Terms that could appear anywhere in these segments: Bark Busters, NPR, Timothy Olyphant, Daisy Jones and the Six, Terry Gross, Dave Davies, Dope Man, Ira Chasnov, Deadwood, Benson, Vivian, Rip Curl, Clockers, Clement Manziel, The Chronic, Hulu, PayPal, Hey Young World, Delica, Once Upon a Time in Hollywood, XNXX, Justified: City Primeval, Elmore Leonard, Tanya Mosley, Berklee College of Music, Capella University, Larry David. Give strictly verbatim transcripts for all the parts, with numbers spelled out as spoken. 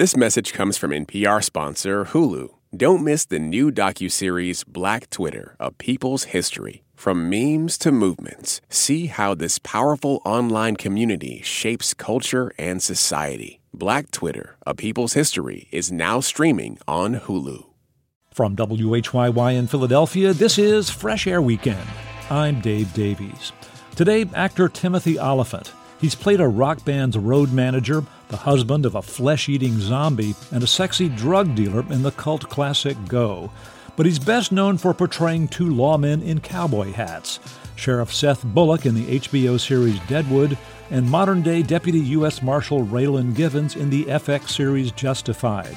This message comes from N P R sponsor Hulu. Don't miss the new docuseries Black Twitter, A People's History. From memes to movements, see how this powerful online community shapes culture and society. Black Twitter, A People's History is now streaming on Hulu. From W H Y Y in Philadelphia, this is Fresh Air Weekend. I'm Dave Davies. Today, actor Timothy Olyphant. He's played a rock band's road manager, the husband of a flesh-eating zombie, and a sexy drug dealer in the cult classic Go. But he's best known for portraying two lawmen in cowboy hats, Sheriff Seth Bullock in the H B O series Deadwood, and modern-day Deputy U S Marshal Raylan Givens in the F X series Justified.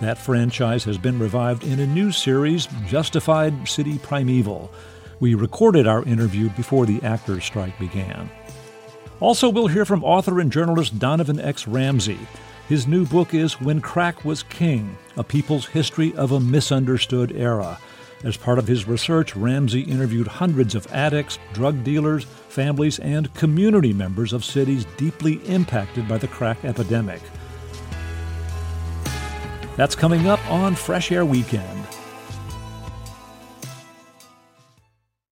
That franchise has been revived in a new series, Justified: City Primeval. We recorded our interview before the actors' strike began. Also, we'll hear from author and journalist Donovan X. Ramsey. His new book is When Crack Was King, A People's History of a Misunderstood Era. As part of his research, Ramsey interviewed hundreds of addicts, drug dealers, families, and community members of cities deeply impacted by the crack epidemic. That's coming up on Fresh Air Weekend.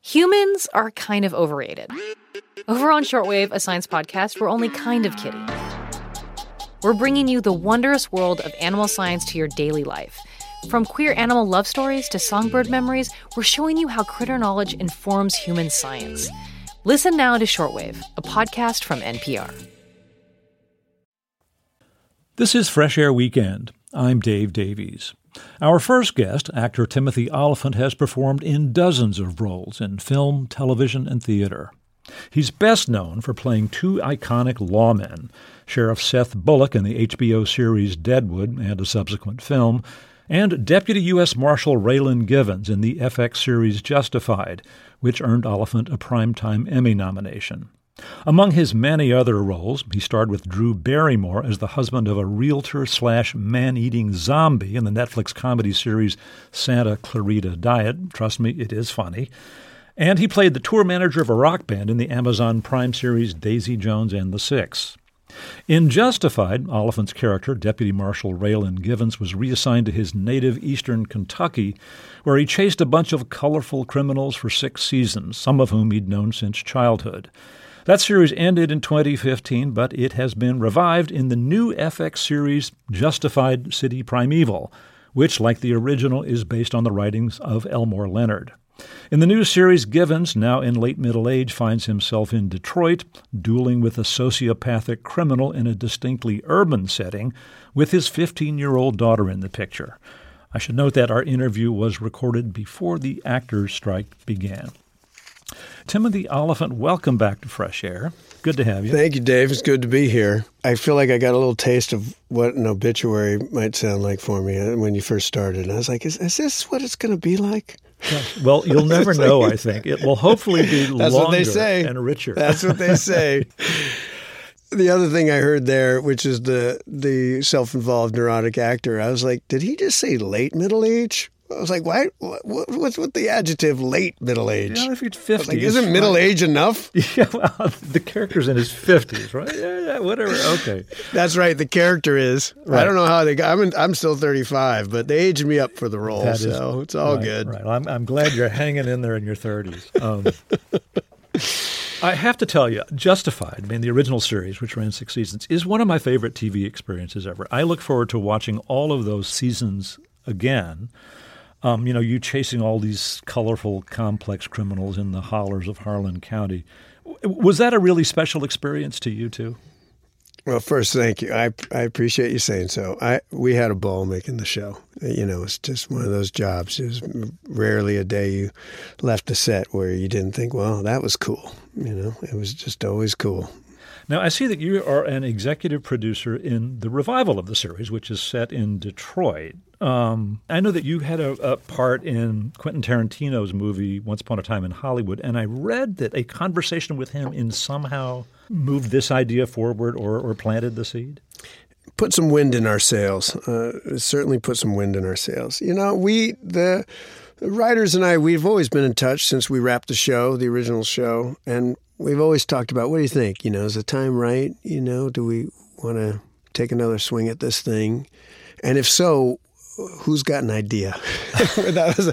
Humans are kind of overrated. Over on Shortwave, a science podcast, we're only kind of kidding. We're bringing you the wondrous world of animal science to your daily life. From queer animal love stories to songbird memories, we're showing you how critter knowledge informs human science. Listen now to Shortwave, a podcast from N P R. This is Fresh Air Weekend. I'm Dave Davies. Our first guest, actor Timothy Olyphant, has performed in dozens of roles in film, television, and theater. He's best known for playing two iconic lawmen, Sheriff Seth Bullock in the H B O series Deadwood and a subsequent film, and Deputy U S Marshal Raylan Givens in the F X series Justified, which earned Olyphant a Primetime Emmy nomination. Among his many other roles, he starred with Drew Barrymore as the husband of a realtor-slash-man-eating zombie in the Netflix comedy series Santa Clarita Diet. Trust me, it is funny. And he played the tour manager of a rock band in the Amazon Prime series Daisy Jones and the Six. In Justified, Olyphant's character, Deputy Marshal Raylan Givens, was reassigned to his native eastern Kentucky, where he chased a bunch of colorful criminals for six seasons, some of whom he'd known since childhood. That series ended in twenty fifteen, but it has been revived in the new F X series Justified: City Primeval, which, like the original, is based on the writings of Elmore Leonard. In the new series, Givens, now in late middle age, finds himself in Detroit, dueling with a sociopathic criminal in a distinctly urban setting, with his fifteen-year-old daughter in the picture. I should note that our interview was recorded before the actors' strike began. Timothy Olyphant, welcome back to Fresh Air. Good to have you. Thank you, Dave. It's good to be here. I feel like I got a little taste of what an obituary might sound like for me when you first started. And I was like, is, is this what it's going to be like? Yeah. Well, you'll never know, like, I think. It will hopefully be that's longer what they say. And richer. That's what they say. The other thing I heard there, which is the the self-involved neurotic actor, I was like, did he just say late middle age? I was like, why? What, what, what's with the adjective late middle age? Yeah, if you're fifty, like, isn't middle right. age enough? Yeah, well, the character's in his fifties, right? Yeah, yeah, whatever. Okay, that's right. The character is. Right. I don't know how they got. I'm in, I'm still thirty-five, but they aged me up for the role, that so is, it's all right, good. Right. Well, I'm I'm glad you're hanging in there in your thirties. Um, I have to tell you, Justified, I mean, the original series, which ran six seasons, is one of my favorite T V experiences ever. I look forward to watching all of those seasons again. Um, you know, you chasing all these colorful, complex criminals in the hollers of Harlan County. Was that a really special experience to you two? Well, first, thank you. I I appreciate you saying so. I we had a ball making the show. You know, it's just one of those jobs. There's rarely a day you left the set where you didn't think, well, that was cool. You know, it was just always cool. Now, I see that you are an executive producer in the revival of the series, which is set in Detroit. Um, I know that you had a, a part in Quentin Tarantino's movie Once Upon a Time in Hollywood, and I read that a conversation with him in somehow moved this idea forward or, or planted the seed. Put some wind in our sails. Uh, certainly put some wind in our sails. You know, we, the writers and I, we've always been in touch since we wrapped the show, the original show, and we've always talked about, what do you think? You know, is the time right? You know, do we want to take another swing at this thing? And if so, who's got an idea? That was,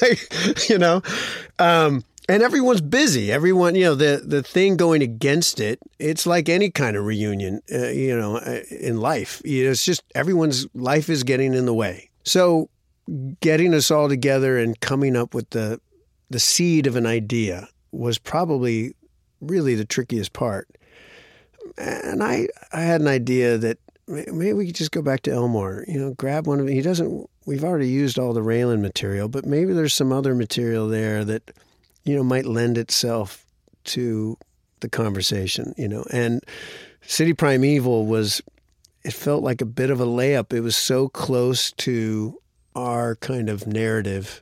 like, you know, um, and everyone's busy. Everyone, you know, the, the thing going against it, it's like any kind of reunion, uh, you know, in life. It's just everyone's life is getting in the way. So getting us all together and coming up with the the seed of an idea was probably really the trickiest part. And I, I had an idea that maybe we could just go back to Elmore, you know, grab one of he doesn't, we've already used all the Raylan material, but maybe there's some other material there that, you know, might lend itself to the conversation, you know, and City Primeval was, it felt like a bit of a layup. It was so close to our kind of narrative.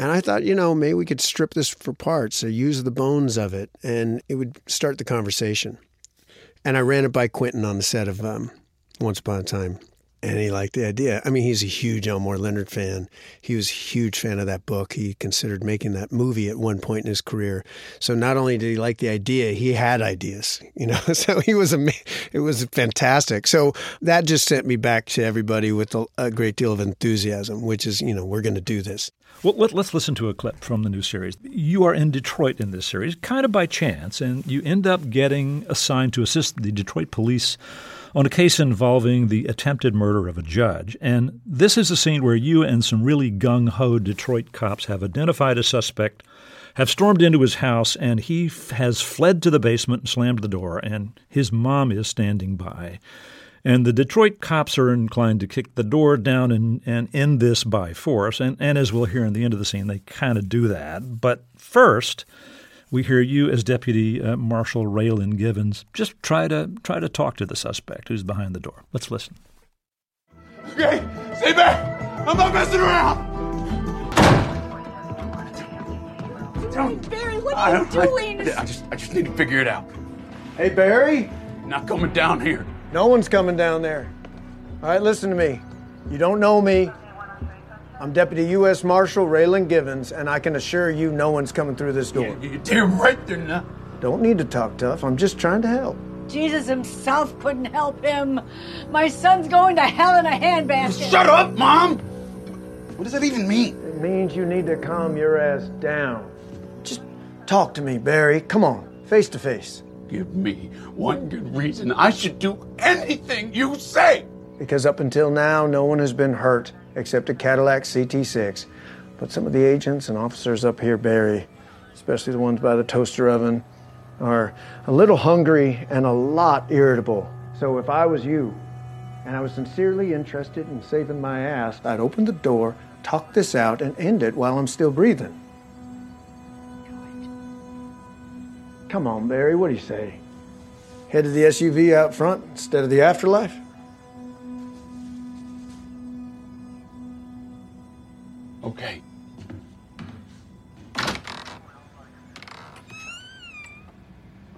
And I thought, you know, maybe we could strip this for parts or use the bones of it, and it would start the conversation. And I ran it by Quentin on the set of um, Once Upon a Time, and he liked the idea. I mean, he's a huge Elmore Leonard fan. He was a huge fan of that book. He considered making that movie at one point in his career. So not only did he like the idea, he had ideas, you know. So he was am- it was fantastic. So that just sent me back to everybody with a, a great deal of enthusiasm, which is, you know, we're going to do this. Well, let, let's listen to a clip from the new series. You are in Detroit in this series, kind of by chance, and you end up getting assigned to assist the Detroit police on a case involving the attempted murder of a judge. And this is a scene where you and some really gung-ho Detroit cops have identified a suspect, have stormed into his house, and he f- has fled to the basement and slammed the door, and his mom is standing by. And the Detroit cops are inclined to kick the door down and, and end this by force. And, and as we'll hear in the end of the scene, they kind of do that. But first, we hear you as Deputy uh, Marshal Raylan Givens just try to try to talk to the suspect who's behind the door. Let's listen. Okay, stay back. I'm not messing around. Don't, Barry, what are you doing? I, I just I just need to figure it out. Hey, Barry. Not coming down here. No one's coming down there. All right, listen to me. You don't know me. I'm Deputy U S Marshal Raylan Givens, and I can assure you no one's coming through this door. Yeah, you're damn right they're not. Don't need to talk tough. I'm just trying to help. Jesus himself couldn't help him. My son's going to hell in a handbasket. Shut up, Mom! What does that even mean? It means you need to calm your ass down. Just talk to me, Barry. Come on, face to face. Give me one good reason I should do anything you say. Because up until now, no one has been hurt except a Cadillac C T six. But some of the agents and officers up here, Barry, especially the ones by the toaster oven, are a little hungry and a lot irritable. So if I was you, and I was sincerely interested in saving my ass, I'd open the door, talk this out, and end it while I'm still breathing. Come on, Barry, what do you say? Head of the S U V out front instead of the afterlife? Okay.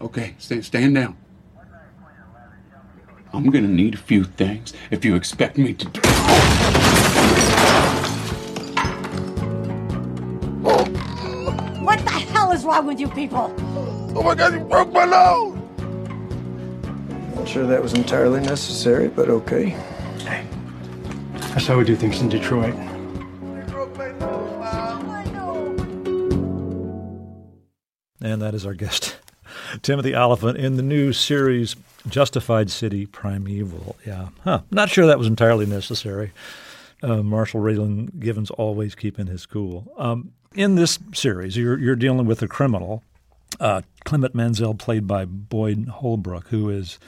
Okay, stay, stand down. I'm gonna need a few things if you expect me to do. What the hell is wrong with you people? Oh my God, you broke my nose! Not sure that was entirely necessary, but okay. Hey, that's how we do things in Detroit. You broke my nose, Mom. I know. And that is our guest, Timothy Olyphant, in the new series Justified: City Primeval. Yeah, huh. Not sure that was entirely necessary. Uh, Marshal Raylan Givens always keeping his cool. Um, in this series, you're you're dealing with a criminal. Uh, Clement Manziel, played by Boyd Holbrook, who is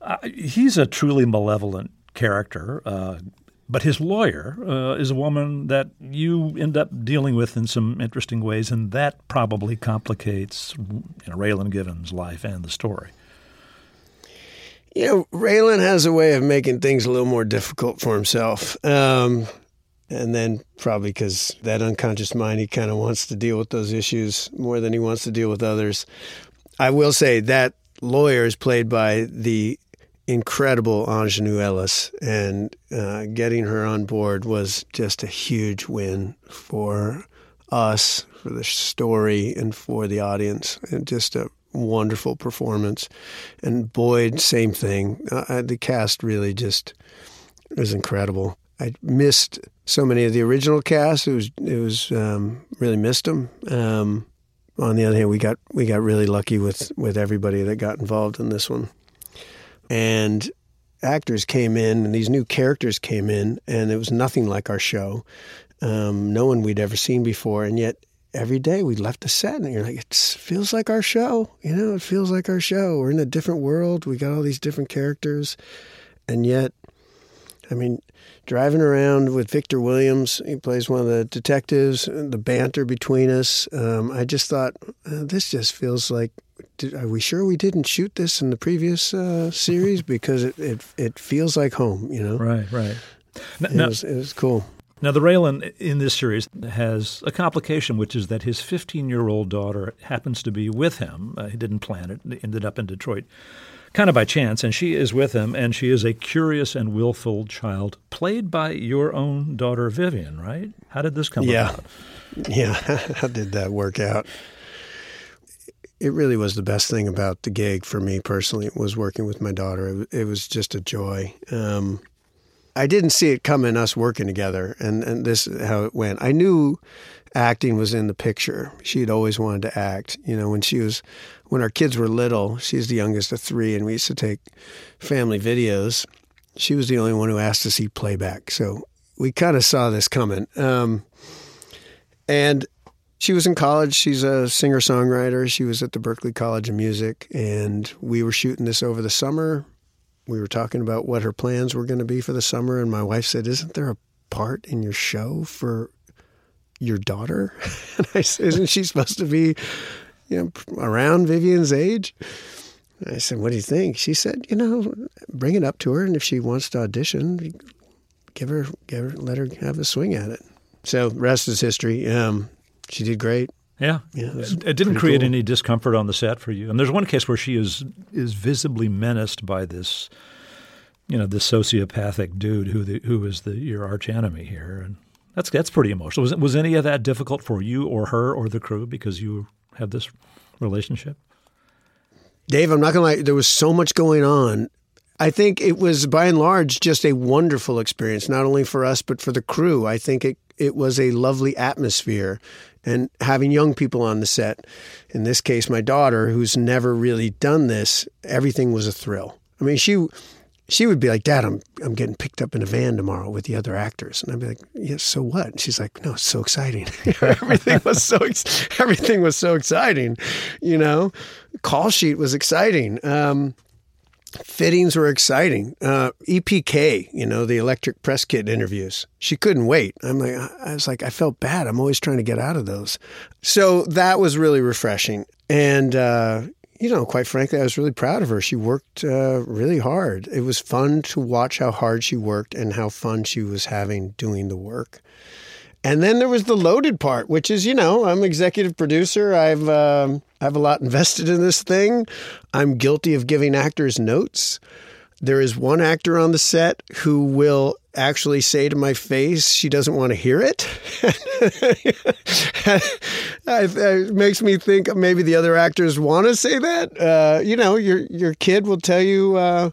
uh, – he's a truly malevolent character, uh, but his lawyer uh, is a woman that you end up dealing with in some interesting ways, and that probably complicates you know, Raylan Givens' life and the story. you know, Raylan has a way of making things a little more difficult for himself. Um, and then probably because that unconscious mind, he kind of wants to deal with those issues more than he wants to deal with others. I will say that lawyer is played by the incredible Ingenue Ellis, and uh, getting her on board was just a huge win for us, for the story, and for the audience. And just a wonderful performance. And Boyd, same thing. Uh, the cast really just was incredible. I missed so many of the original cast. It was it was um, really missed them. Um, on the other hand, we got we got really lucky with with everybody that got involved in this one. And actors came in, and these new characters came in, and it was nothing like our show. Um, no one we'd ever seen before, and yet every day we left the set, and you're like, it feels like our show. You know, it feels like our show. We're in a different world. We got all these different characters, and yet, I mean, driving around with Victor Williams, he plays one of the detectives, and the banter between us, um, I just thought, uh, this just feels like, did, are we sure we didn't shoot this in the previous uh, series? Because it, it it feels like home, you know? Right, right. Now, it, now, was, it was cool. Now, the Raylan in this series has a complication, which is that his fifteen-year-old daughter happens to be with him. Uh, he didn't plan it. Ended up in Detroit kind of by chance, and she is with him, and she is a curious and willful child, played by your own daughter, Vivian, right? How did this come yeah. about? Yeah, how did that work out? It really was the best thing about the gig for me personally, was working with my daughter. It was just a joy. Um, I didn't see it coming, us working together, and, and this is how it went. I knew acting was in the picture. She'd always wanted to act. You know, when she was, when our kids were little, she's the youngest of three, and we used to take family videos. She was the only one who asked to see playback, so we kind of saw this coming. Um, and she was in college. She's a singer-songwriter. She was at the Berklee College of Music, and we were shooting this over the summer. We were talking about what her plans were going to be for the summer, and my wife said, isn't there a part in your show for your daughter? And I said, isn't she supposed to be, you know, around Vivian's age? And I said, what do you think? She said, you know, bring it up to her, and if she wants to audition, give her, give her, let her have a swing at it. So rest is history. Um, she did great. Yeah. yeah it, it didn't create cool. any discomfort on the set for you. And there's one case where she is is visibly menaced by this, you know, this sociopathic dude who the, who is the your arch enemy here. And that's that's pretty emotional. Was was any of that difficult for you or her or the crew because you have this relationship? Dave, I'm not going to lie. There was so much going on. I think it was, by and large, just a wonderful experience, not only for us but for the crew. I think it it was a lovely atmosphere. And having young people on the set, in this case, my daughter, who's never really done this, everything was a thrill. I mean, she she would be like, Dad, I'm I'm getting picked up in a van tomorrow with the other actors. And I'd be like, yeah, so what? And she's like, no, it's so exciting. everything was so everything was so exciting, you know. Call sheet was exciting. Um, fittings were exciting. Uh, E P K, you know, the electric press kit interviews. She couldn't wait. I'm like, I was like, I felt bad. I'm always trying to get out of those. So that was really refreshing. And, uh, you know, quite frankly, I was really proud of her. She worked uh, really hard. It was fun to watch how hard she worked and how fun she was having doing the work. And then there was the loaded part, which is, you know, I'm executive producer. I've um, I have a lot invested in this thing. I'm guilty of giving actors notes. There is one actor on the set who will actually say to my face, she doesn't want to hear it. It makes me think maybe the other actors want to say that. Uh, you know, your your kid will tell you uh,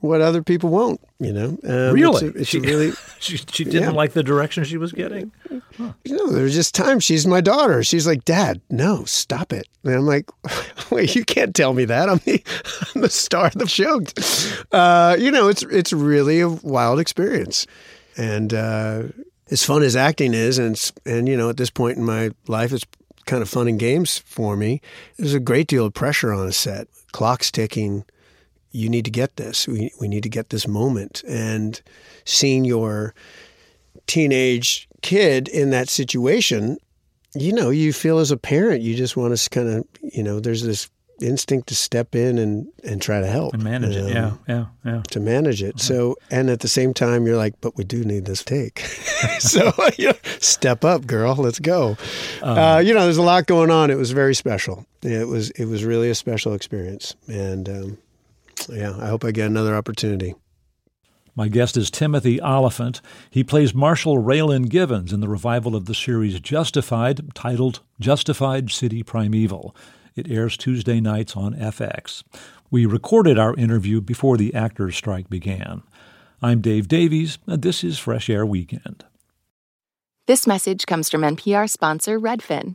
what other people won't. You know, um, really, it's a, it's she, really she, she didn't yeah. like the direction she was getting. Huh. You know, there was just time. She's my daughter. She's like, Dad, no, stop it. And I'm like, wait, you can't tell me that. I'm the, I'm the star of the show. Uh, you know, it's it's really a wild experience. And uh, as fun as acting is, and and you know, at this point in my life, it's kind of fun and games for me. There's a great deal of pressure on a set. Clock's ticking. You need to get this. We we need to get this moment. And seeing your teenage kid in that situation, you know, you feel as a parent, you just want to kind of, you know, there's this instinct to step in and, and try to help. And manage um, it, yeah, yeah, yeah. To manage it. Mm-hmm. So, and at the same time, you're like, but we do need this take. So, you know, step up, girl, let's go. Um, uh, you know, there's a lot going on. It was very special. It was, it was really a special experience. And um, yeah, I hope I get another opportunity. My guest is Timothy Olyphant. He plays Marshal Raylan Givens in the revival of the series Justified, titled Justified: City Primeval. It airs Tuesday nights on F X. We recorded our interview before the actors' strike began. I'm Dave Davies, and this is Fresh Air Weekend. This message comes from N P R sponsor Redfin.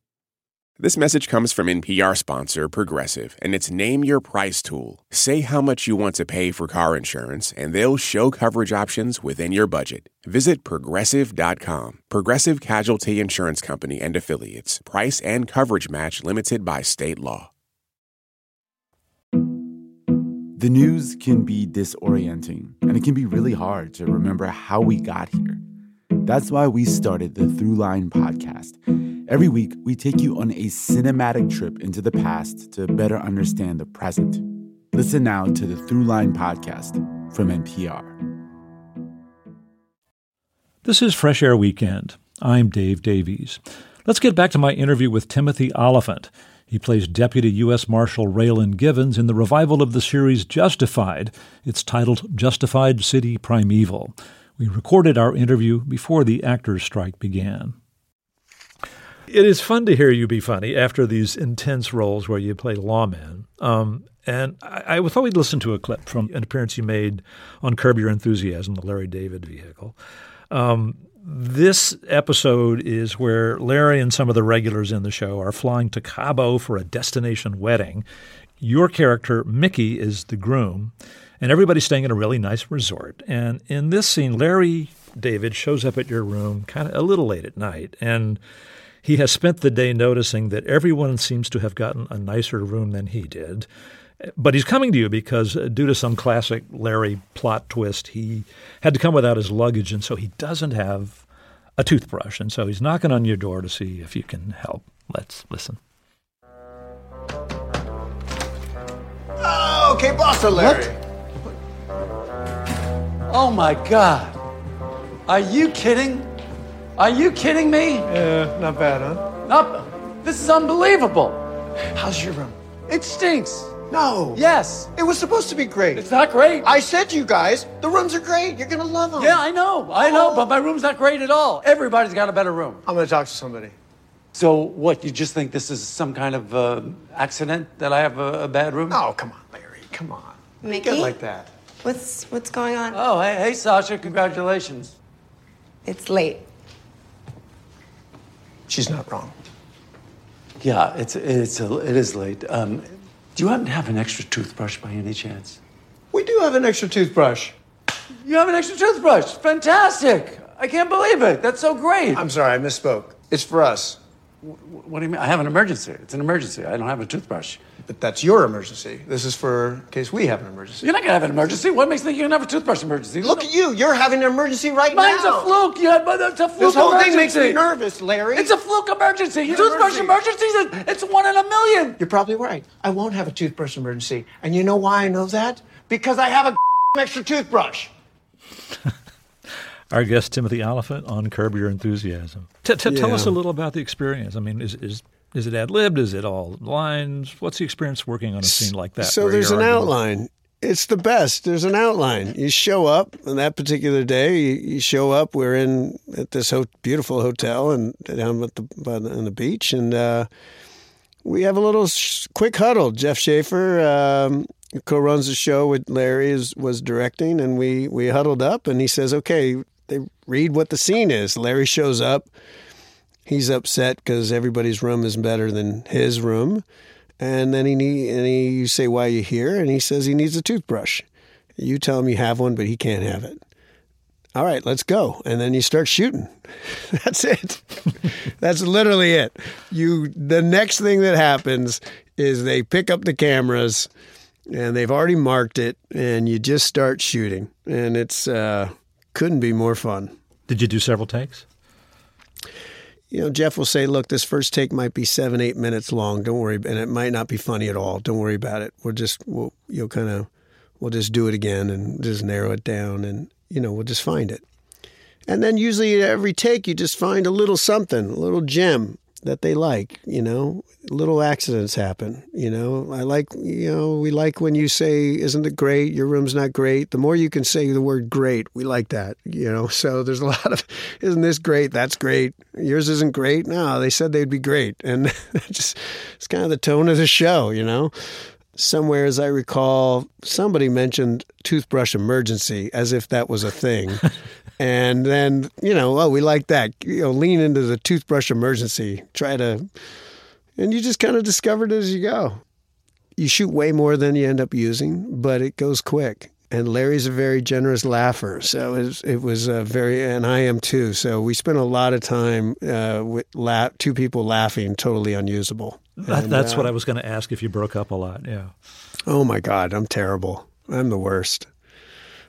This message comes from N P R sponsor Progressive, and it's Name Your Price tool. Say how much you want to pay for car insurance, and they'll show coverage options within your budget. Visit Progressive dot com. Progressive Casualty Insurance Company and Affiliates. Price and coverage match limited by state law. The news can be disorienting, and it can be really hard to remember how we got here. That's why we started the Throughline podcast. Every week, we take you on a cinematic trip into the past to better understand the present. Listen now to the Throughline podcast from N P R. This is Fresh Air Weekend. I'm Dave Davies. Let's get back to my interview with Timothy Olyphant. He plays Deputy U S Marshal Raylan Givens in the revival of the series Justified. It's titled Justified: City Primeval. We recorded our interview before the actors' strike began. It is fun to hear you be funny after these intense roles where you play lawmen. Um, and I, I thought we'd listen to a clip from an appearance you made on Curb Your Enthusiasm, the Larry David vehicle. Um, this episode is where Larry and some of the regulars in the show are flying to Cabo for a destination wedding. Your character, Mickey, is the groom, and everybody's staying in a really nice resort. And in this scene, Larry David shows up at your room kind of a little late at night, and he has spent the day noticing that everyone seems to have gotten a nicer room than he did. But he's coming to you because due to some classic Larry plot twist, he had to come without his luggage, and so he doesn't have a toothbrush. And so he's knocking on your door to see if you can help. Let's listen. Oh, okay, boss, Larry. What? Oh, my God. Are you kidding? Are you kidding me? Yeah, not bad, huh? Not, this is unbelievable. How's your room? It stinks. No. Yes. It was supposed to be great. It's not great. I said to you guys, the rooms are great. You're going to love them. Yeah, I know. I oh. know, but my room's not great at all. Everybody's got a better room. I'm going to talk to somebody. So what, you just think this is some kind of uh, accident that I have a, a bad room? Oh, come on, Larry. Come on. Mickey? Get like that. What's what's going on? Oh, hey, hey, Sasha, congratulations. It's late. She's not wrong. Yeah, it's it's a, it is late. Um, do you happen to have an extra toothbrush by any chance? We do have an extra toothbrush. You have an extra toothbrush. Fantastic. I can't believe it. That's so great. I'm sorry, I misspoke. It's for us. W- what do you mean? I have an emergency. It's an emergency. I don't have a toothbrush. But that's your emergency. This is for in case we have an emergency. You're not going to have an emergency. What makes you think you're going to have a toothbrush emergency? Look at you. You're having an emergency right Mine's now. Mine's a fluke. You had, it's a fluke emergency. This whole emergency. Thing makes me nervous, Larry. It's a fluke emergency. Your toothbrush emergency. emergencies, it's one in a million. You're probably right. I won't have a toothbrush emergency. And you know why I know that? Because I have a extra toothbrush. Our guest, Timothy Olyphant, on Curb Your Enthusiasm. T- t- yeah. Tell us a little about the experience. I mean, is... is Is it ad-libbed? Is it all lines? What's the experience working on a scene like that? So there's an outline. It's the best. There's an outline. You show up on that particular day. You, you show up. We're in at this ho- beautiful hotel and down at the on the beach, and uh, we have a little sh- quick huddle. Jeff Schaefer, um, who co-runs the show with Larry, is, was directing, and we we huddled up. And he says, "Okay, they read what the scene is." Larry shows up. He's upset because everybody's room is better than his room. And then he need, and he, you say, why are you here? And he says he needs a toothbrush. You tell him you have one, but he can't have it. All right, let's go. And then you start shooting. That's it. That's literally it. You. The next thing that happens is they pick up the cameras, and they've already marked it, and you just start shooting. And it's uh, couldn't be more fun. Did you do several takes? You know, Jeff will say, look, this first take might be seven, eight minutes long. Don't worry. And it might not be funny at all. Don't worry about it. We'll just, we'll, you'll kind of, we'll just do it again and just narrow it down and, you know, we'll just find it. And then usually every take, you just find a little something, a little gem that they like, you know, little accidents happen, you know. I like, you know, we like when you say, isn't it great? Your room's not great. The more you can say the word great, we like that, you know. So there's a lot of, isn't this great? That's great. Yours isn't great? No, they said they'd be great. And just, it's kind of the tone of the show, you know. Somewhere, as I recall, somebody mentioned toothbrush emergency as if that was a thing. And then, you know, oh, we like that. You know, lean into the toothbrush emergency. Try to, and you just kind of discover it as you go. You shoot way more than you end up using, but it goes quick. And Larry's a very generous laugher, so it was, it was a very, and I am too. So we spent a lot of time uh, with la- two people laughing, totally unusable. That, and, that's uh, what I was going to ask if you broke up a lot, yeah. Oh my God, I'm terrible. I'm the worst.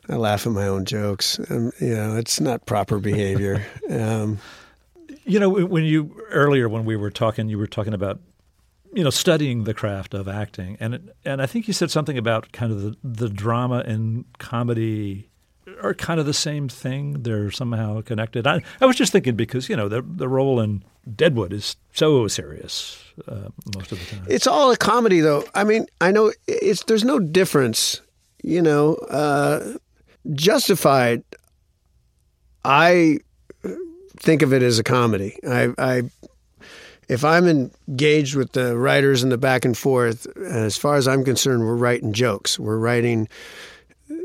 I laugh at my own jokes. Um, you know, it's not proper behavior. Um, you know, when you earlier when we were talking, you were talking about, you know, studying the craft of acting, and it, and I think you said something about kind of the, the drama and comedy are kind of the same thing. They're somehow connected. I, I was just thinking because you know the the role in Deadwood is so serious uh, most of the time. It's all a comedy, though. I mean, I know it's there's no difference. You know, uh, Justified, I think of it as a comedy. I, I, if I'm engaged with the writers and the back and forth, as far as I'm concerned, we're writing jokes. We're writing,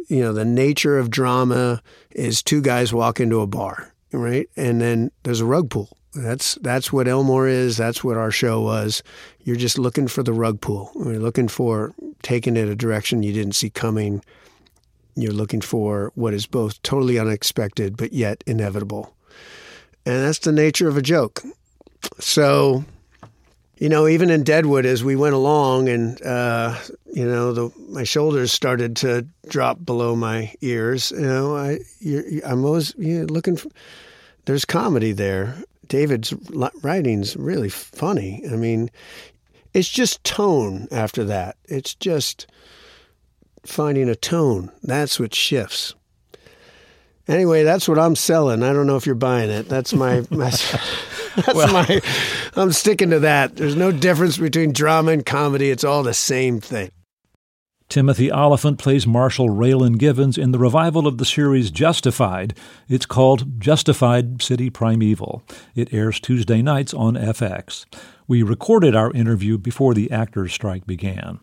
you know, the nature of drama is two guys walk into a bar, right? And then there's a rug pull. That's that's what Elmore is. That's what our show was. You're just looking for the rug pull. You're looking for taking it a direction you didn't see coming. You're looking for what is both totally unexpected but yet inevitable. And that's the nature of a joke. So, you know, even in Deadwood, as we went along and, uh, you know, the, my shoulders started to drop below my ears, you know, I, you're, I'm always you know, looking for... There's comedy there. David's writing's really funny. I mean, it's just tone after that. It's just finding a tone. That's what shifts. Anyway, that's what I'm selling. I don't know if you're buying it. That's my... my that's well, my... I'm sticking to that. There's no difference between drama and comedy. It's all the same thing. Timothy Olyphant plays Marshal Raylan Givens in the revival of the series Justified. It's called Justified: City Primeval. It airs Tuesday nights on F X. We recorded our interview before the actors' strike began.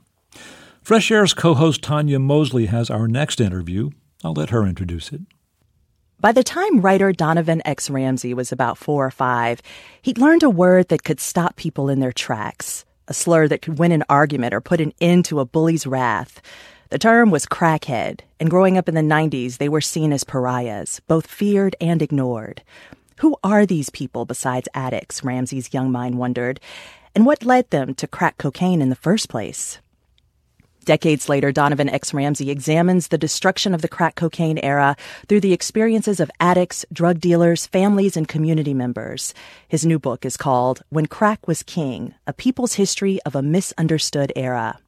Fresh Air's co-host Tanya Mosley has our next interview. I'll let her introduce it. By the time writer Donovan X. Ramsey was about four or five, he'd learned a word that could stop people in their tracks. A slur that could win an argument or put an end to a bully's wrath. The term was crackhead, and growing up in the nineties, they were seen as pariahs, both feared and ignored. Who are these people besides addicts, Ramsey's young mind wondered, and what led them to crack cocaine in the first place? Decades later, Donovan X. Ramsey examines the destruction of the crack cocaine era through the experiences of addicts, drug dealers, families, and community members. His new book is called When Crack Was King, A People's History of a Misunderstood Era.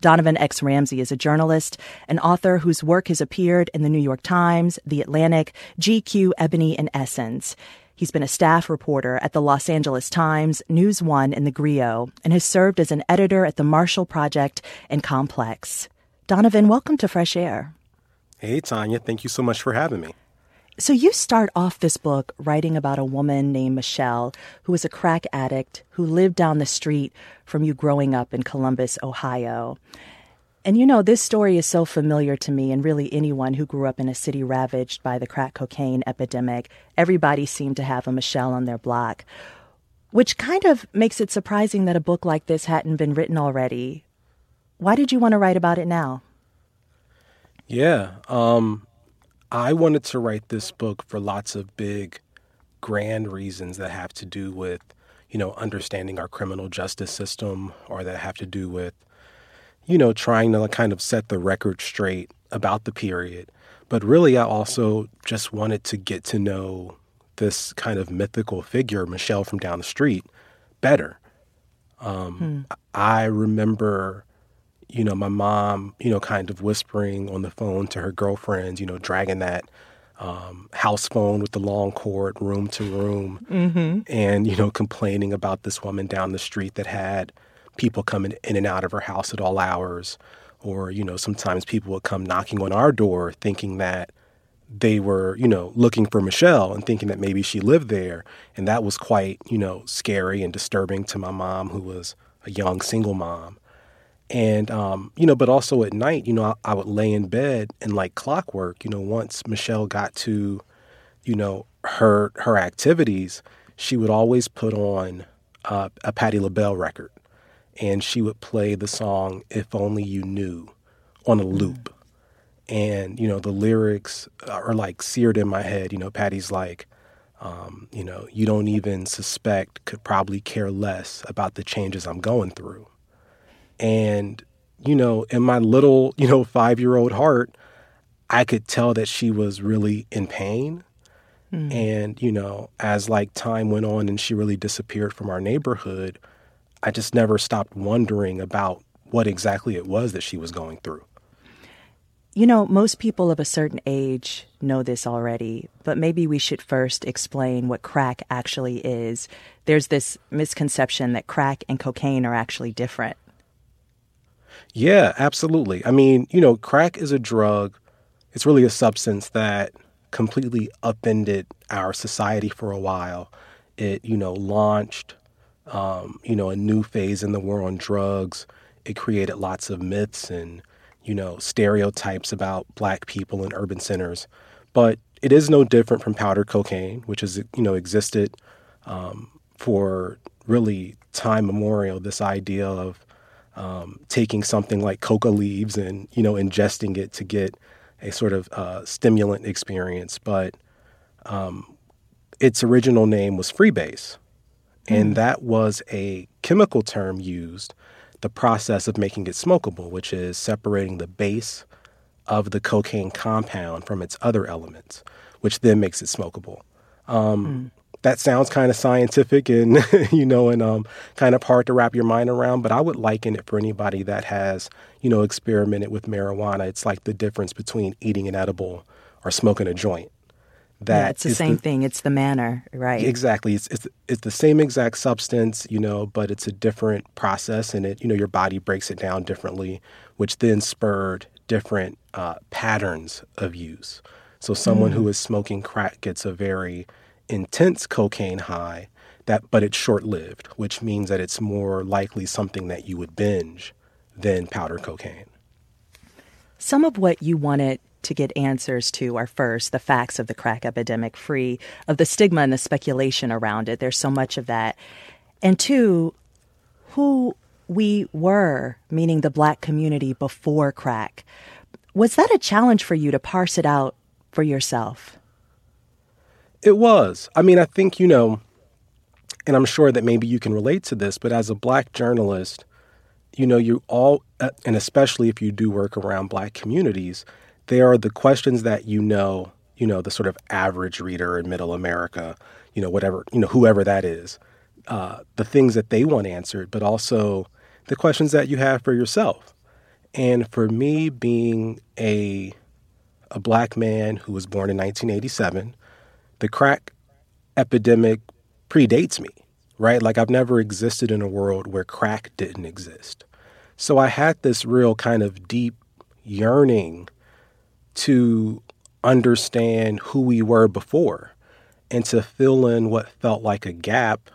Donovan X. Ramsey is a journalist, an author whose work has appeared in The New York Times, The Atlantic, G Q, Ebony, and Essence. He's been a staff reporter at the Los Angeles Times, News One, and The Griot, and has served as an editor at the Marshall Project and Complex. Donovan, welcome to Fresh Air. Hey, Tanya. Thank you so much for having me. So you start off this book writing about a woman named Michelle, who was a crack addict who lived down the street from you growing up in Columbus, Ohio. And, you know, this story is so familiar to me and really anyone who grew up in a city ravaged by the crack cocaine epidemic. Everybody seemed to have a Michelle on their block, which kind of makes it surprising that a book like this hadn't been written already. Why did you want to write about it now? Yeah, um, I wanted to write this book for lots of big, grand reasons that have to do with, you know, understanding our criminal justice system, or that have to do with, you know, trying to kind of set the record straight about the period. But really, I also just wanted to get to know this kind of mythical figure, Michelle from down the street, better. Um, hmm. I remember, you know, my mom, you know, kind of whispering on the phone to her girlfriends, you know, dragging that um, house phone with the long cord room to room, mm-hmm. and, you know, complaining about this woman down the street that had people coming in and out of her house at all hours. Or, you know, sometimes people would come knocking on our door thinking that they were, you know, looking for Michelle and thinking that maybe she lived there. And that was quite, you know, scary and disturbing to my mom, who was a young single mom. And, um, you know, but also at night, you know, I, I would lay in bed and, like clockwork, you know, once Michelle got to, you know, her her activities, she would always put on uh, a Patti LaBelle record. And she would play the song "If Only You Knew" on a loop. And, you know, the lyrics are like seared in my head. You know, Patty's like, um, you know, you don't even suspect, could probably care less about the changes I'm going through. And, you know, in my little, you know, five-year-old heart, I could tell that she was really in pain. Mm. And, you know, as like time went on and she really disappeared from our neighborhood, I just never stopped wondering about what exactly it was that she was going through. You know, most people of a certain age know this already, but maybe we should first explain what crack actually is. There's this misconception that crack and cocaine are actually different. Yeah, absolutely. I mean, you know, crack is a drug. It's really a substance that completely upended our society for a while. It, you know, launched Um, you know, a new phase in the war on drugs. It created lots of myths and, you know, stereotypes about Black people in urban centers. But it is no different from powder cocaine, which has, you know, existed um, for really time immemorial, this idea of um, taking something like coca leaves and, you know, ingesting it to get a sort of uh, stimulant experience. But um, its original name was Freebase. And that was a chemical term used, the process of making it smokable, which is separating the base of the cocaine compound from its other elements, which then makes it smokable. Um, mm. That sounds kind of scientific and, you know, and um, kind of hard to wrap your mind around. But I would liken it for anybody that has, you know, experimented with marijuana. It's like the difference between eating an edible or smoking a joint. That yeah, it's the same the, thing. It's the manner, right? Exactly. It's, it's it's the same exact substance, you know, but it's a different process, and it, you know, your body breaks it down differently, which then spurred different uh, patterns of use. So someone mm. who is smoking crack gets a very intense cocaine high, that, but it's short-lived, which means that it's more likely something that you would binge than powder cocaine. Some of what you wanted to get answers to are, first, the facts of the crack epidemic, free of the stigma and the speculation around it. There's so much of that. And two, who we were, meaning the Black community before crack. Was that a challenge for you to parse it out for yourself? It was. I mean, I think, you know, and I'm sure that maybe you can relate to this, but as a Black journalist, you know, you all, and especially if you do work around Black communities, there are the questions that, you know, you know, the sort of average reader in middle America, you know, whatever, you know, whoever that is, uh, the things that they want answered, but also the questions that you have for yourself. And for me, being a a Black man who was born in nineteen eighty-seven, the crack epidemic predates me, right? Like, I've never existed in a world where crack didn't exist. So I had this real kind of deep, yearning to understand who we were before and to fill in what felt like a gap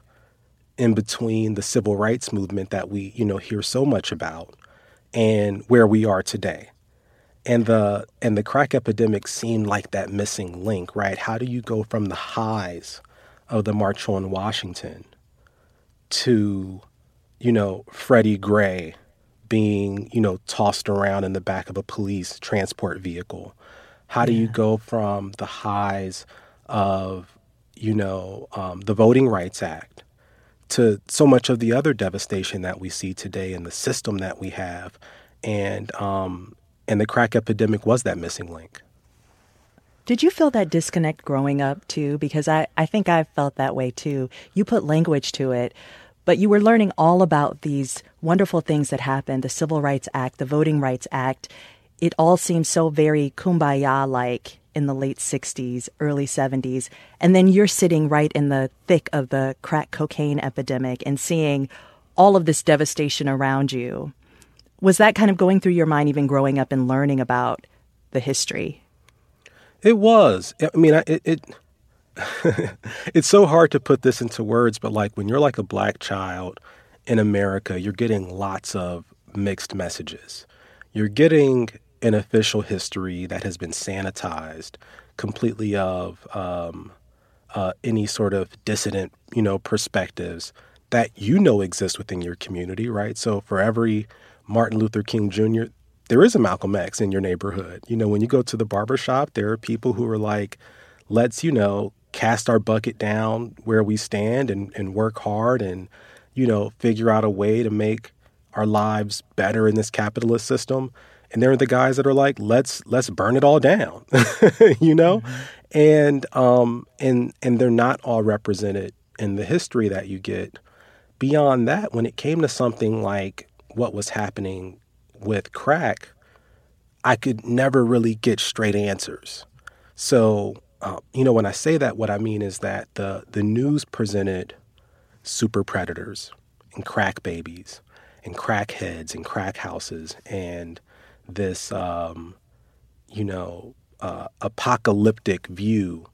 in between the civil rights movement that we, you know, hear so much about and where we are today. And the and the crack epidemic seemed like that missing link, right? How do you go from the highs of the March on Washington to, you know, Freddie Gray being, you know, tossed around in the back of a police transport vehicle? How do yeah. you go from the highs of, you know, um, the Voting Rights Act to so much of the other devastation that we see today in the system that we have? And um, and the crack epidemic was that missing link. Did you feel that disconnect growing up, too? Because I, I think I felt that way, too. You put language to it, but you were learning all about these wonderful things that happened, the Civil Rights Act, the Voting Rights Act. It all seemed so very kumbaya-like in the late sixties, early seventies. And then you're sitting right in the thick of the crack cocaine epidemic and seeing all of this devastation around you. Was that kind of going through your mind even growing up and learning about the history? It was. I mean, it, it it's so hard to put this into words, but like when you're like a black child in America, you're getting lots of mixed messages. You're getting an official history that has been sanitized completely of um, uh, any sort of dissident, you know, perspectives that you know exist within your community, right? So for every Martin Luther King Junior, there is a Malcolm X in your neighborhood. You know, when you go to the barbershop, there are people who are like, let's, you know, cast our bucket down where we stand and, and work hard and, you know, figure out a way to make our lives better in this capitalist system. And there are the guys that are like, let's let's burn it all down, you know, mm-hmm. and um and and they're not all represented in the history that you get. Beyond that, when it came to something like what was happening with crack, I could never really get straight answers. So, uh, you know, when I say that, what I mean is that the the news presented super predators and crack babies and crack heads and crack houses and this, um, you know, uh, apocalyptic view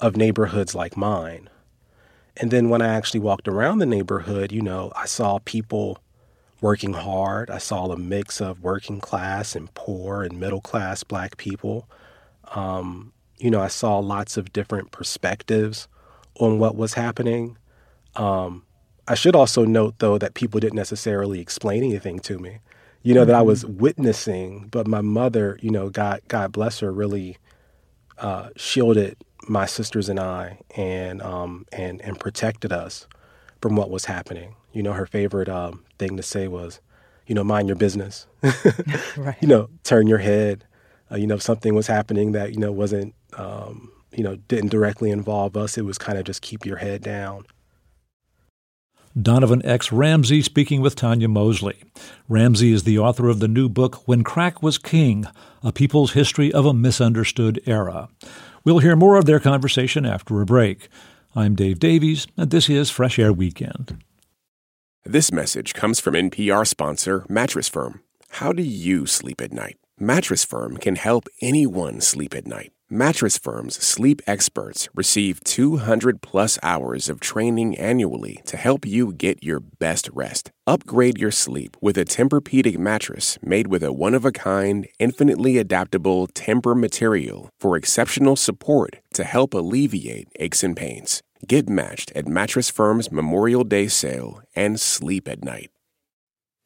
of neighborhoods like mine. And then when I actually walked around the neighborhood, you know, I saw people working hard. I saw a mix of working class and poor and middle class black people. Um, you know, I saw lots of different perspectives on what was happening. Um, I should also note, though, that people didn't necessarily explain anything to me, you know, mm-hmm. that I was witnessing. But my mother, you know, God, God bless her, really uh, shielded my sisters and I and um, and and protected us from what was happening. You know, her favorite um, thing to say was, you know, mind your business, right. you know, turn your head. Uh, you know, if something was happening that, you know, wasn't, um, you know, didn't directly involve us, it was kind of just keep your head down. Donovan X. Ramsey speaking with Tanya Mosley. Ramsey is the author of the new book, When Crack Was King, A People's History of a Misunderstood Era. We'll hear more of their conversation after a break. I'm Dave Davies, and this is Fresh Air Weekend. This message comes from N P R sponsor Mattress Firm. How do you sleep at night? Mattress Firm can help anyone sleep at night. Mattress Firm's sleep experts receive two hundred plus hours of training annually to help you get your best rest. Upgrade your sleep with a Tempur-Pedic mattress made with a one-of-a-kind, infinitely adaptable Tempur material for exceptional support to help alleviate aches and pains. Get matched at Mattress Firm's Memorial Day sale and sleep at night.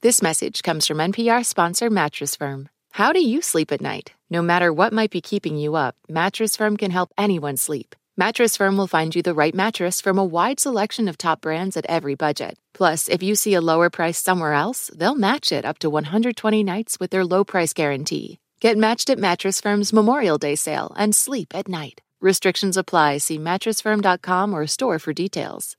This message comes from N P R sponsor Mattress Firm. How do you sleep at night? No matter what might be keeping you up, Mattress Firm can help anyone sleep. Mattress Firm will find you the right mattress from a wide selection of top brands at every budget. Plus, if you see a lower price somewhere else, they'll match it up to one hundred twenty nights with their low price guarantee. Get matched at Mattress Firm's Memorial Day sale and sleep at night. Restrictions apply. See mattress firm dot com or store for details.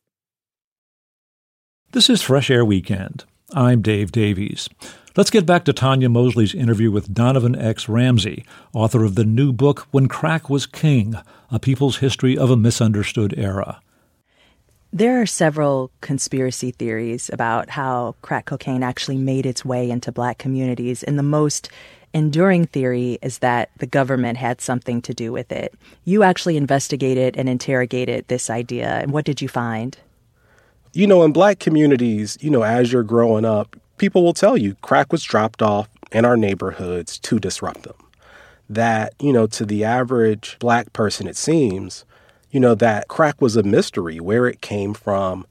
This is Fresh Air Weekend. I'm Dave Davies. Let's get back to Tanya Mosley's interview with Donovan X. Ramsey, author of the new book, When Crack Was King, A People's History of a Misunderstood Era. There are several conspiracy theories about how crack cocaine actually made its way into black communities in the most enduring theory is that the government had something to do with it. You actually investigated and interrogated this idea. And what did you find? You know, in Black communities, you know, as you're growing up, people will tell you crack was dropped off in our neighborhoods to disrupt them. That, you know, to the average Black person, it seems, you know, that crack was a mystery, where it came from,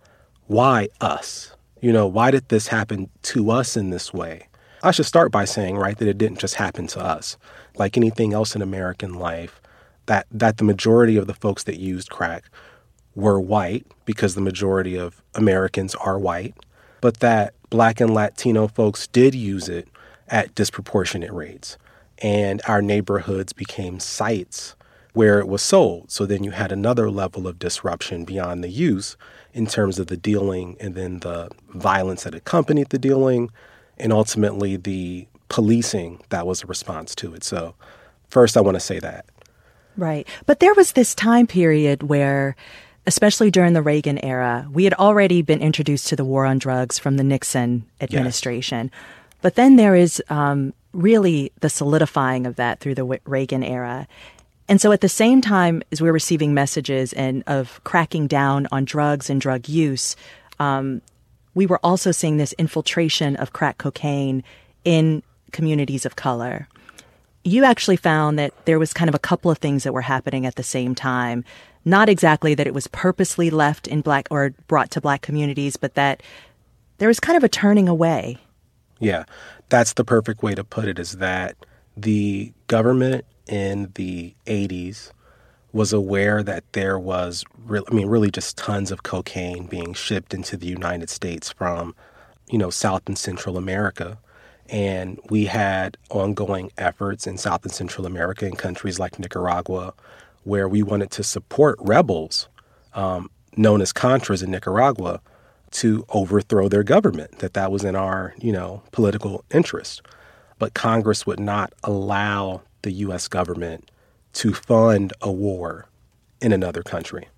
why us? You know, why did this happen to us in this way? I should start by saying, right, that it didn't just happen to us. Like anything else in American life, that, that the majority of the folks that used crack were white, because the majority of Americans are white, but that Black and Latino folks did use it at disproportionate rates. And our neighborhoods became sites where it was sold. So then you had another level of disruption beyond the use in terms of the dealing and then the violence that accompanied the dealing and ultimately the policing that was a response to it. So first, I want to say that. Right. But there was this time period where, especially during the Reagan era, we had already been introduced to the war on drugs from the Nixon administration. Yes. But then there is um, really the solidifying of that through the Reagan era. And so at the same time as we're receiving messages and of cracking down on drugs and drug use, um, we were also seeing this infiltration of crack cocaine in communities of color. You actually found that there was kind of a couple of things that were happening at the same time. Not exactly that it was purposely left in Black or brought to Black communities, but that there was kind of a turning away. Yeah, that's the perfect way to put it, is that the government in the eighties was aware that there was, re- I mean, really just tons of cocaine being shipped into the United States from, you know, South and Central America. And we had ongoing efforts in South and Central America in countries like Nicaragua, where we wanted to support rebels um, known as Contras in Nicaragua to overthrow their government, that that was in our, you know, political interest. But Congress would not allow the U S government to fund a war in another country.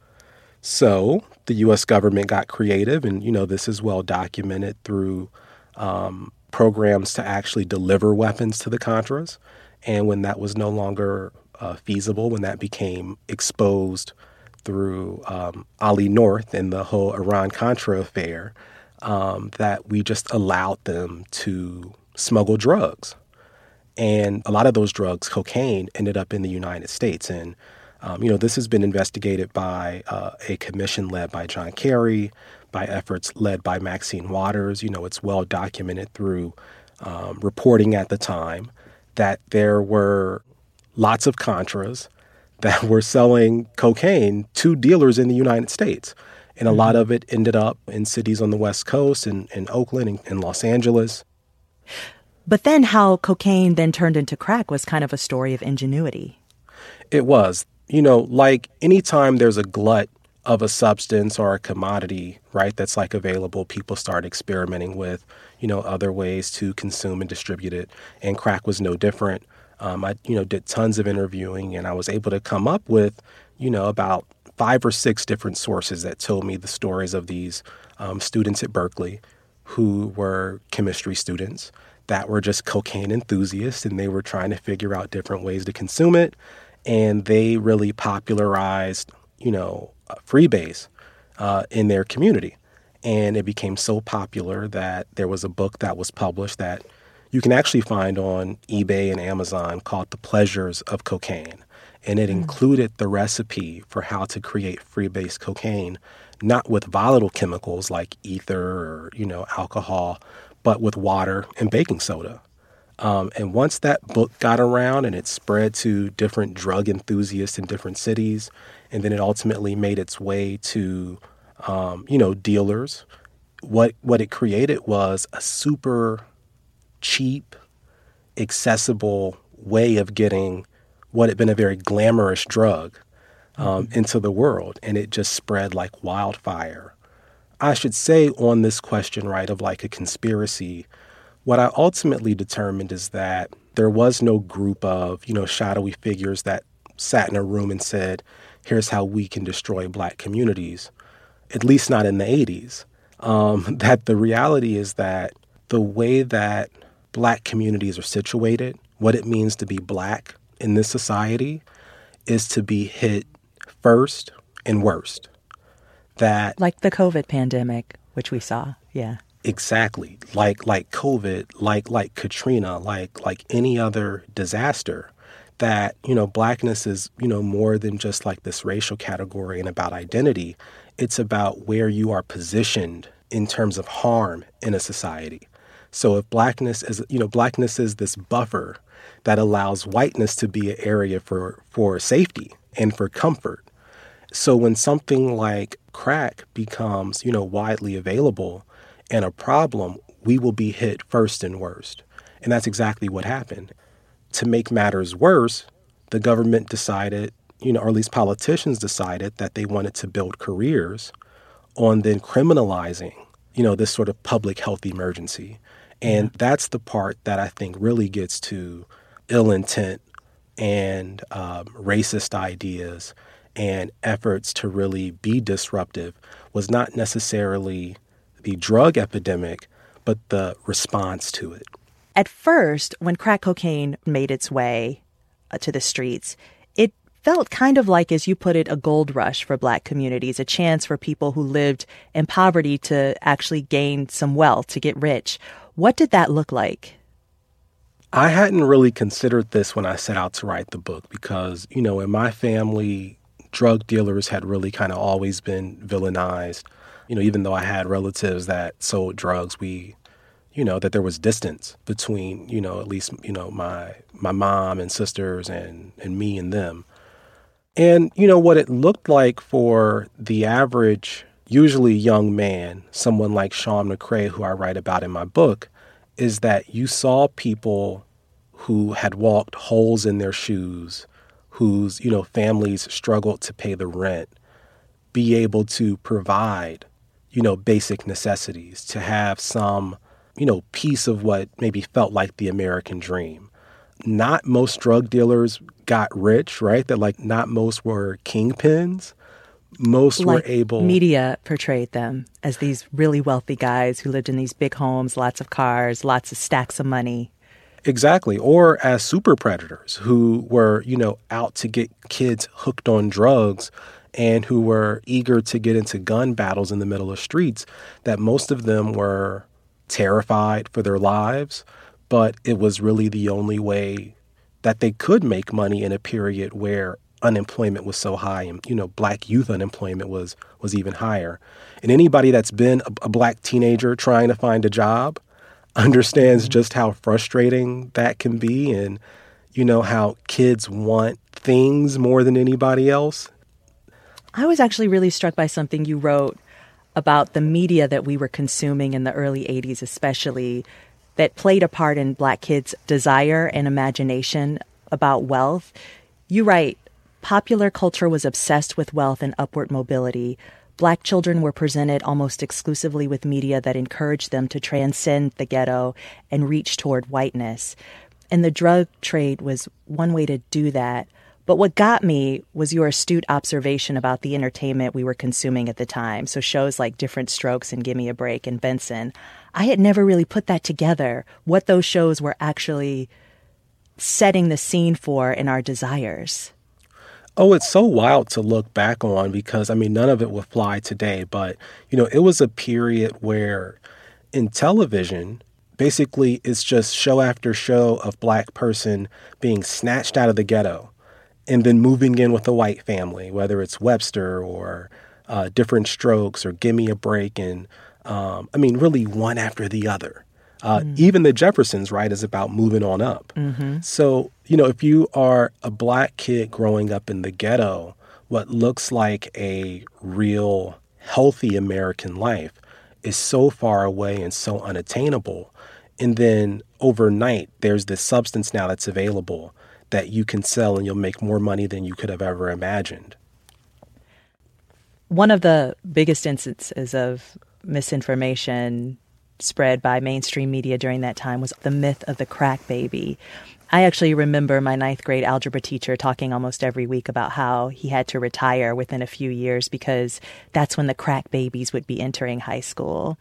So the U S government got creative, and, you know, this is well documented through um, programs to actually deliver weapons to the Contras. And when that was no longer uh, feasible, when that became exposed through um, Ali North and the whole Iran-Contra affair, um, that we just allowed them to smuggle drugs. And a lot of those drugs, cocaine, ended up in the United States. And, um, you know, this has been investigated by uh, a commission led by John Kerry, by efforts led by Maxine Waters. You know, it's well documented through um, reporting at the time that there were lots of Contras that were selling cocaine to dealers in the United States. And a lot of it ended up in cities on the West Coast, in, in Oakland and in, in Los Angeles. But then how cocaine then turned into crack was kind of a story of ingenuity. It was. You know, like any time there's a glut of a substance or a commodity, right, that's like available, people start experimenting with, you know, other ways to consume and distribute it. And crack was no different. Um, I, you know, did tons of interviewing, and I was able to come up with, you know, about five or six different sources that told me the stories of these um, students at Berklee who were chemistry students that were just cocaine enthusiasts, and they were trying to figure out different ways to consume it. And they really popularized, you know, Freebase uh, in their community. And it became so popular that there was a book that was published that you can actually find on eBay and Amazon called The Pleasures of Cocaine. And it mm-hmm. included the recipe for how to create freebase cocaine, not with volatile chemicals like ether or, you know, alcohol, but with water and baking soda. Um, and once that book got around and it spread to different drug enthusiasts in different cities, and then it ultimately made its way to, um, you know, dealers, what what it created was a super cheap, accessible way of getting what had been a very glamorous drug um, mm-hmm. into the world. And it just spread like wildfire. I should say on this question, right, of like a conspiracy, what I ultimately determined is that there was no group of, you know, shadowy figures that sat in a room and said, here's how we can destroy Black communities, at least not in the eighties. Um, that the reality is that the way that Black communities are situated what it means to be black in this society is to be hit first and worst. That like the COVID pandemic, which we saw. Yeah, exactly. Like like COVID, like like Katrina, like like any other disaster. That, you know, blackness is, you know, more than just like this racial category and about identity. It's about where you are positioned in terms of harm in a society. So if blackness is, you know, blackness is this buffer that allows whiteness to be an area for, for safety and for comfort. So when something like crack becomes, you know, widely available and a problem, we will be hit first and worst. And that's exactly what happened. To make matters worse, the government decided, you know, or at least politicians decided that they wanted to build careers on then criminalizing, you know, this sort of public health emergency. And yeah. That's the part that I think really gets to ill intent and um, racist ideas and efforts to really be disruptive was not necessarily the drug epidemic, but the response to it. At first, when crack cocaine made its way uh, to the streets, it felt kind of like, as you put it, a gold rush for black communities, a chance for people who lived in poverty to actually gain some wealth, to get rich. What did that look like? I hadn't really considered this when I set out to write the book because, you know, in my family, drug dealers had really kind of always been villainized. You know, even though I had relatives that sold drugs, we... you know, that there was distance between, you know, at least, you know, my my mom and sisters and, and me and them. And, you know, what it looked like for the average, usually young man, someone like Sean McCrae, who I write about in my book, is that you saw people who had walked holes in their shoes, whose, you know, families struggled to pay the rent, be able to provide, you know, basic necessities, to have some, you know, piece of what maybe felt like the American dream. Not most drug dealers got rich, right? That like not most were kingpins. Most like were able... media portrayed them as these really wealthy guys who lived in these big homes, lots of cars, lots of stacks of money. Exactly. Or as super predators who were, you know, out to get kids hooked on drugs and who were eager to get into gun battles in the middle of streets, that most of them were... terrified for their lives, but it was really the only way that they could make money in a period where unemployment was so high and, you know, black youth unemployment was was even higher. And anybody that's been a, a black teenager trying to find a job understands just how frustrating that can be and, you know, how kids want things more than anybody else. I was actually really struck by something you wrote about the media that we were consuming in the early eighties especially, that played a part in black kids' desire and imagination about wealth. You write, popular culture was obsessed with wealth and upward mobility. Black children were presented almost exclusively with media that encouraged them to transcend the ghetto and reach toward whiteness. And the drug trade was one way to do that. But what got me was your astute observation about the entertainment we were consuming at the time. So shows like Different Strokes and Gimme a Break and Benson. I had never really put that together, what those shows were actually setting the scene for in our desires. Oh, it's so wild to look back on because, I mean, none of it would fly today. But, you know, it was a period where in television... basically, it's just show after show of black person being snatched out of the ghetto and then moving in with a white family, whether it's Webster or uh, Different Strokes or Gimme a Break. And um, I mean, really one after the other. Uh, mm. Even the Jeffersons, right, is about moving on up. Mm-hmm. So, you know, if you are a black kid growing up in the ghetto, what looks like a real healthy American life is so far away and so unattainable. And then overnight, there's this substance now that's available that you can sell and you'll make more money than you could have ever imagined. One of the biggest instances of misinformation spread by mainstream media during that time was the myth of the crack baby. I actually remember my ninth grade algebra teacher talking almost every week about how he had to retire within a few years because that's when the crack babies would be entering high school.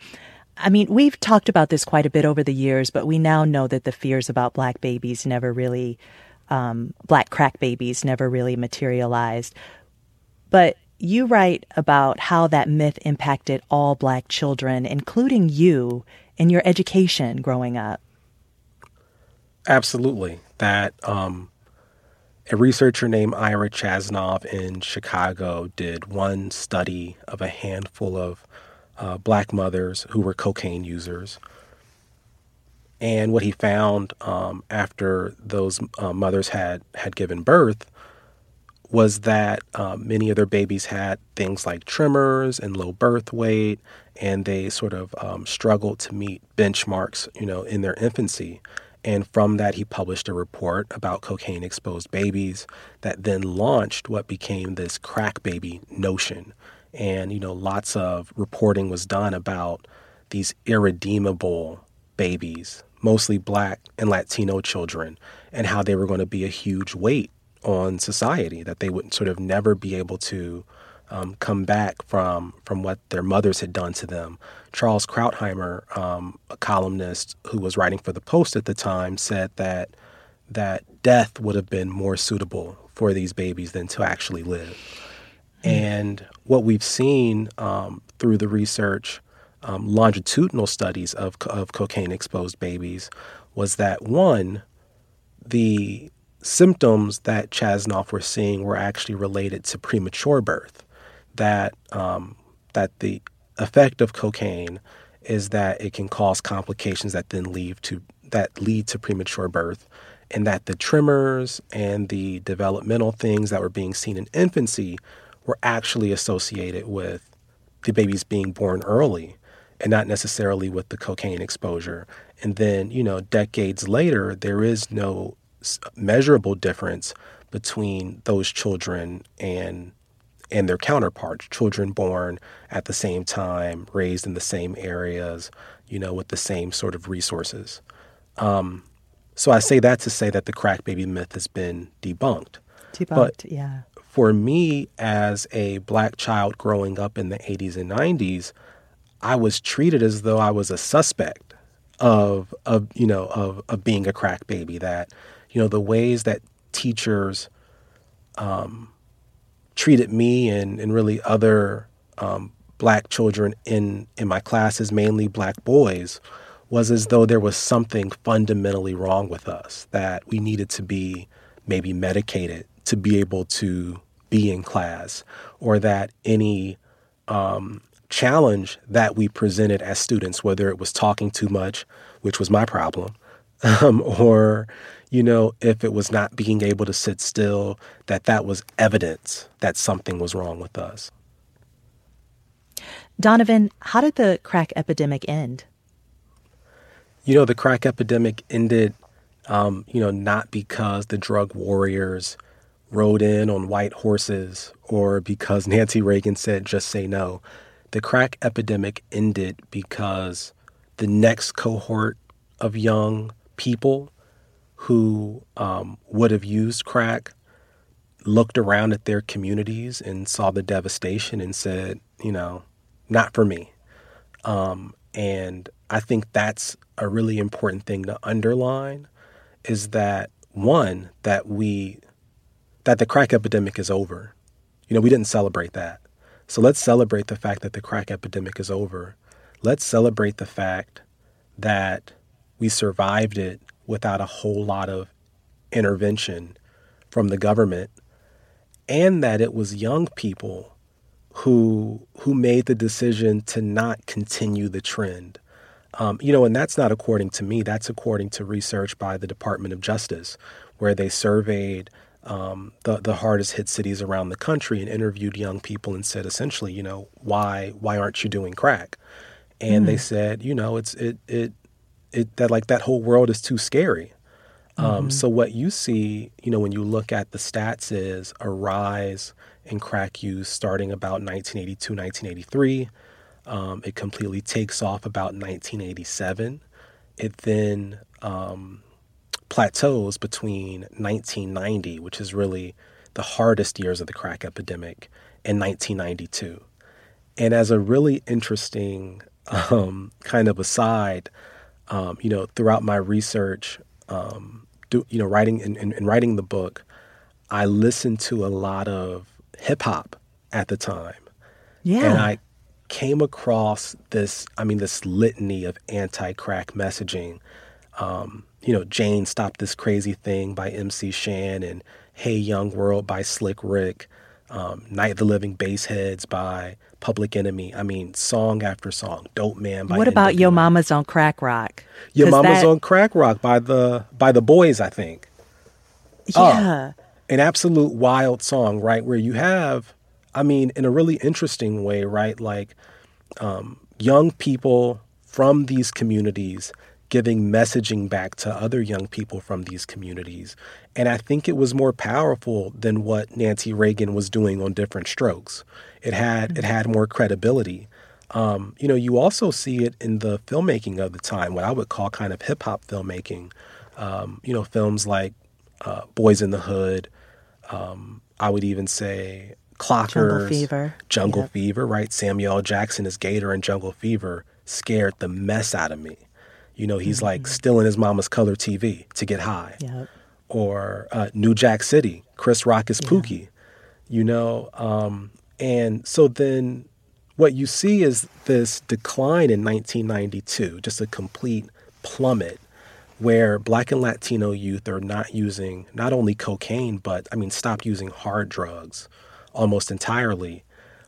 I mean, we've talked about this quite a bit over the years, but we now know that the fears about black babies never really, um, black crack babies never really materialized. But you write about how that myth impacted all black children, including you, in your education growing up. Absolutely. That um, a researcher named Ira Chasnov in Chicago did one study of a handful of Uh, black mothers who were cocaine users. And what he found um, after those uh, mothers had, had given birth was that uh, many of their babies had things like tremors and low birth weight, and they sort of um, struggled to meet benchmarks, you know, in their infancy. And from that, he published a report about cocaine-exposed babies that then launched what became this crack baby notion. And, you know, lots of reporting was done about these irredeemable babies, mostly black and Latino children, and how they were going to be a huge weight on society, that they would sort of never be able to um, come back from from what their mothers had done to them. Charles Krautheimer, um, a columnist who was writing for The Post at the time, said that that death would have been more suitable for these babies than to actually live. And what we've seen um, through the research, um, longitudinal studies of, of cocaine-exposed babies, was that, one, the symptoms that Chasnoff were seeing were actually related to premature birth, that um, that the effect of cocaine is that it can cause complications that then lead to, that lead to premature birth, and that the tremors and the developmental things that were being seen in infancy were actually associated with the babies being born early and not necessarily with the cocaine exposure. And then, you know, decades later, there is no measurable difference between those children and and their counterparts, children born at the same time, raised in the same areas, you know, with the same sort of resources. Um, so I say that to say that the crack baby myth has been debunked. Debunked, but, yeah. For me, as a black child growing up in the eighties and nineties, I was treated as though I was a suspect of, of you know, of, of being a crack baby. That, you know, the ways that teachers um, treated me and, and really other um, black children in, in my classes, mainly black boys, was as though there was something fundamentally wrong with us, that we needed to be maybe medicated to be able to be in class, or that any um, challenge that we presented as students, whether it was talking too much, which was my problem, um, or, you know, if it was not being able to sit still, that that was evidence that something was wrong with us. Donovan, how did the crack epidemic end? You know, the crack epidemic ended, um, you know, not because the drug warriors rode in on white horses, or because Nancy Reagan said, just say no. The crack epidemic ended because the next cohort of young people who um, would have used crack looked around at their communities and saw the devastation and said, you know, not for me. Um, and I think that's a really important thing to underline, is that, one, that we... that the crack epidemic is over. You know, we didn't celebrate that. So let's celebrate the fact that the crack epidemic is over. Let's celebrate the fact that we survived it without a whole lot of intervention from the government, and that it was young people who who made the decision to not continue the trend. Um, you know, and that's not according to me. That's according to research by the Department of Justice, where they surveyed Um, the, the hardest hit cities around the country and interviewed young people and said, essentially, you know, why why aren't you doing crack? And mm. they said, you know, it's it it it that like that whole world is too scary. Mm-hmm. Um, so what you see, you know, when you look at the stats, is a rise in crack use starting about nineteen eighty-two, nineteen eighty-three. Um, it completely takes off about nineteen eighty-seven. It then um, plateaus between nineteen ninety, which is really the hardest years of the crack epidemic, and nineteen ninety-two. And as a really interesting um, kind of aside, um, you know, throughout my research, um, do, you know, writing and, and, and writing the book, I listened to a lot of hip hop at the time. Yeah. And I came across this, I mean, this litany of anti-crack messaging. Um, you know, Jane Stop This Crazy Thing by M C Shan and Hey Young World by Slick Rick, um, Night of the Living Bassheads by Public Enemy. I mean, song after song. Dope Man by What N W A. About Yo Mama's on Crack Rock? Yo Mama's that... on Crack Rock by the by the Boys, I think. Yeah. Uh, an absolute wild song, right? Where you have, I mean, in a really interesting way, right? Like um, young people from these communities giving messaging back to other young people from these communities. And I think it was more powerful than what Nancy Reagan was doing on Different Strokes. It had, mm-hmm. it had more credibility. Um, you know, you also see it in the filmmaking of the time, what I would call kind of hip hop filmmaking. Um, you know, films like uh, Boys in the Hood. Um, I would even say Clockers. Jungle Fever. Jungle yep. Fever, right? Samuel L. Jackson as Gator in Jungle Fever scared the mess out of me. You know, he's like stealing his mama's color T V to get high. Yep. Or uh, New Jack City, Chris Rock is Pookie, yeah. you know. Um, and so then what you see is this decline in nineteen ninety-two, just a complete plummet where Black and Latino youth are not using not only cocaine, but I mean, stopped using hard drugs almost entirely.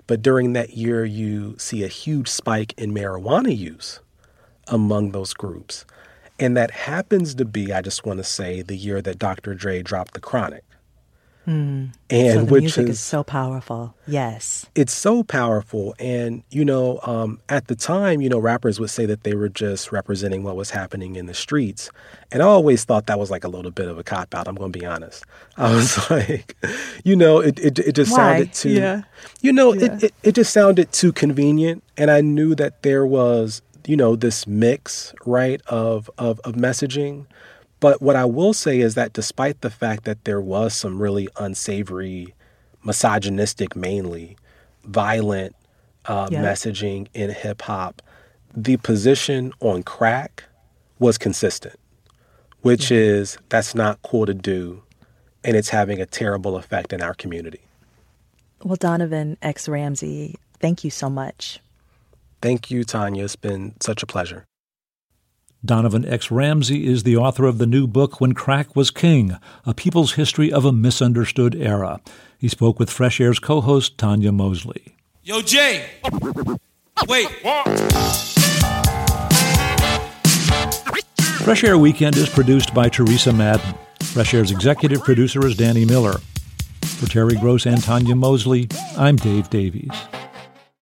But during that year, you see a huge spike in marijuana use among those groups. And that happens to be, I just want to say, the year that Doctor Dre dropped The Chronic. Mm. And so the which music is, is so powerful. Yes. It's so powerful. And, you know, um, at the time, you know, rappers would say that they were just representing what was happening in the streets. And I always thought that was like a little bit of a cop out. I'm going to be honest. I was like, you know, it it, it just Why? sounded too, yeah. you know, yeah. it, it, it just sounded too convenient. And I knew that there was, you know, this mix, right, of, of of messaging. But what I will say is that despite the fact that there was some really unsavory, misogynistic, mainly violent uh, yeah. messaging in hip hop, the position on crack was consistent, which yeah. is that's not cool to do. And it's having a terrible effect in our community. Well, Donovan X. Ramsey, thank you so much. Thank you, Tanya. It's been such a pleasure. Donovan X. Ramsey is the author of the new book, When Crack Was King, A People's History of a Misunderstood Era. He spoke with Fresh Air's co-host, Tanya Mosley. Yo, Jay. Wait. Fresh Air Weekend is produced by Teresa Madden. Fresh Air's executive producer is Danny Miller. For Terry Gross and Tanya Mosley, I'm Dave Davies.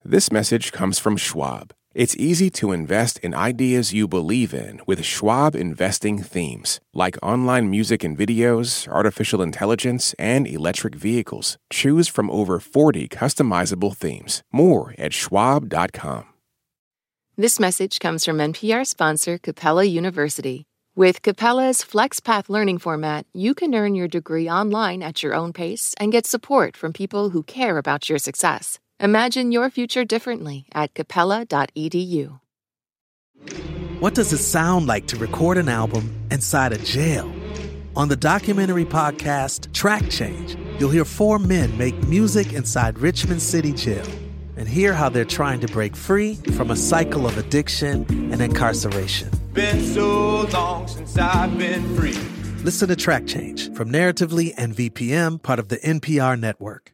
This message comes from Schwab. It's easy to invest in ideas you believe in with Schwab investing themes, like online music and videos, artificial intelligence, and electric vehicles. Choose from over forty customizable themes. More at schwab dot com. This message comes from N P R sponsor Capella University. With Capella's FlexPath learning format, you can earn your degree online at your own pace and get support from people who care about your success. Imagine your future differently at capella dot e d u. What does it sound like to record an album inside a jail? On the documentary podcast Track Change, you'll hear four men make music inside Richmond City Jail and hear how they're trying to break free from a cycle of addiction and incarceration. Been so long since I've been free. Listen to Track Change from Narratively and V P M, part of the N P R network.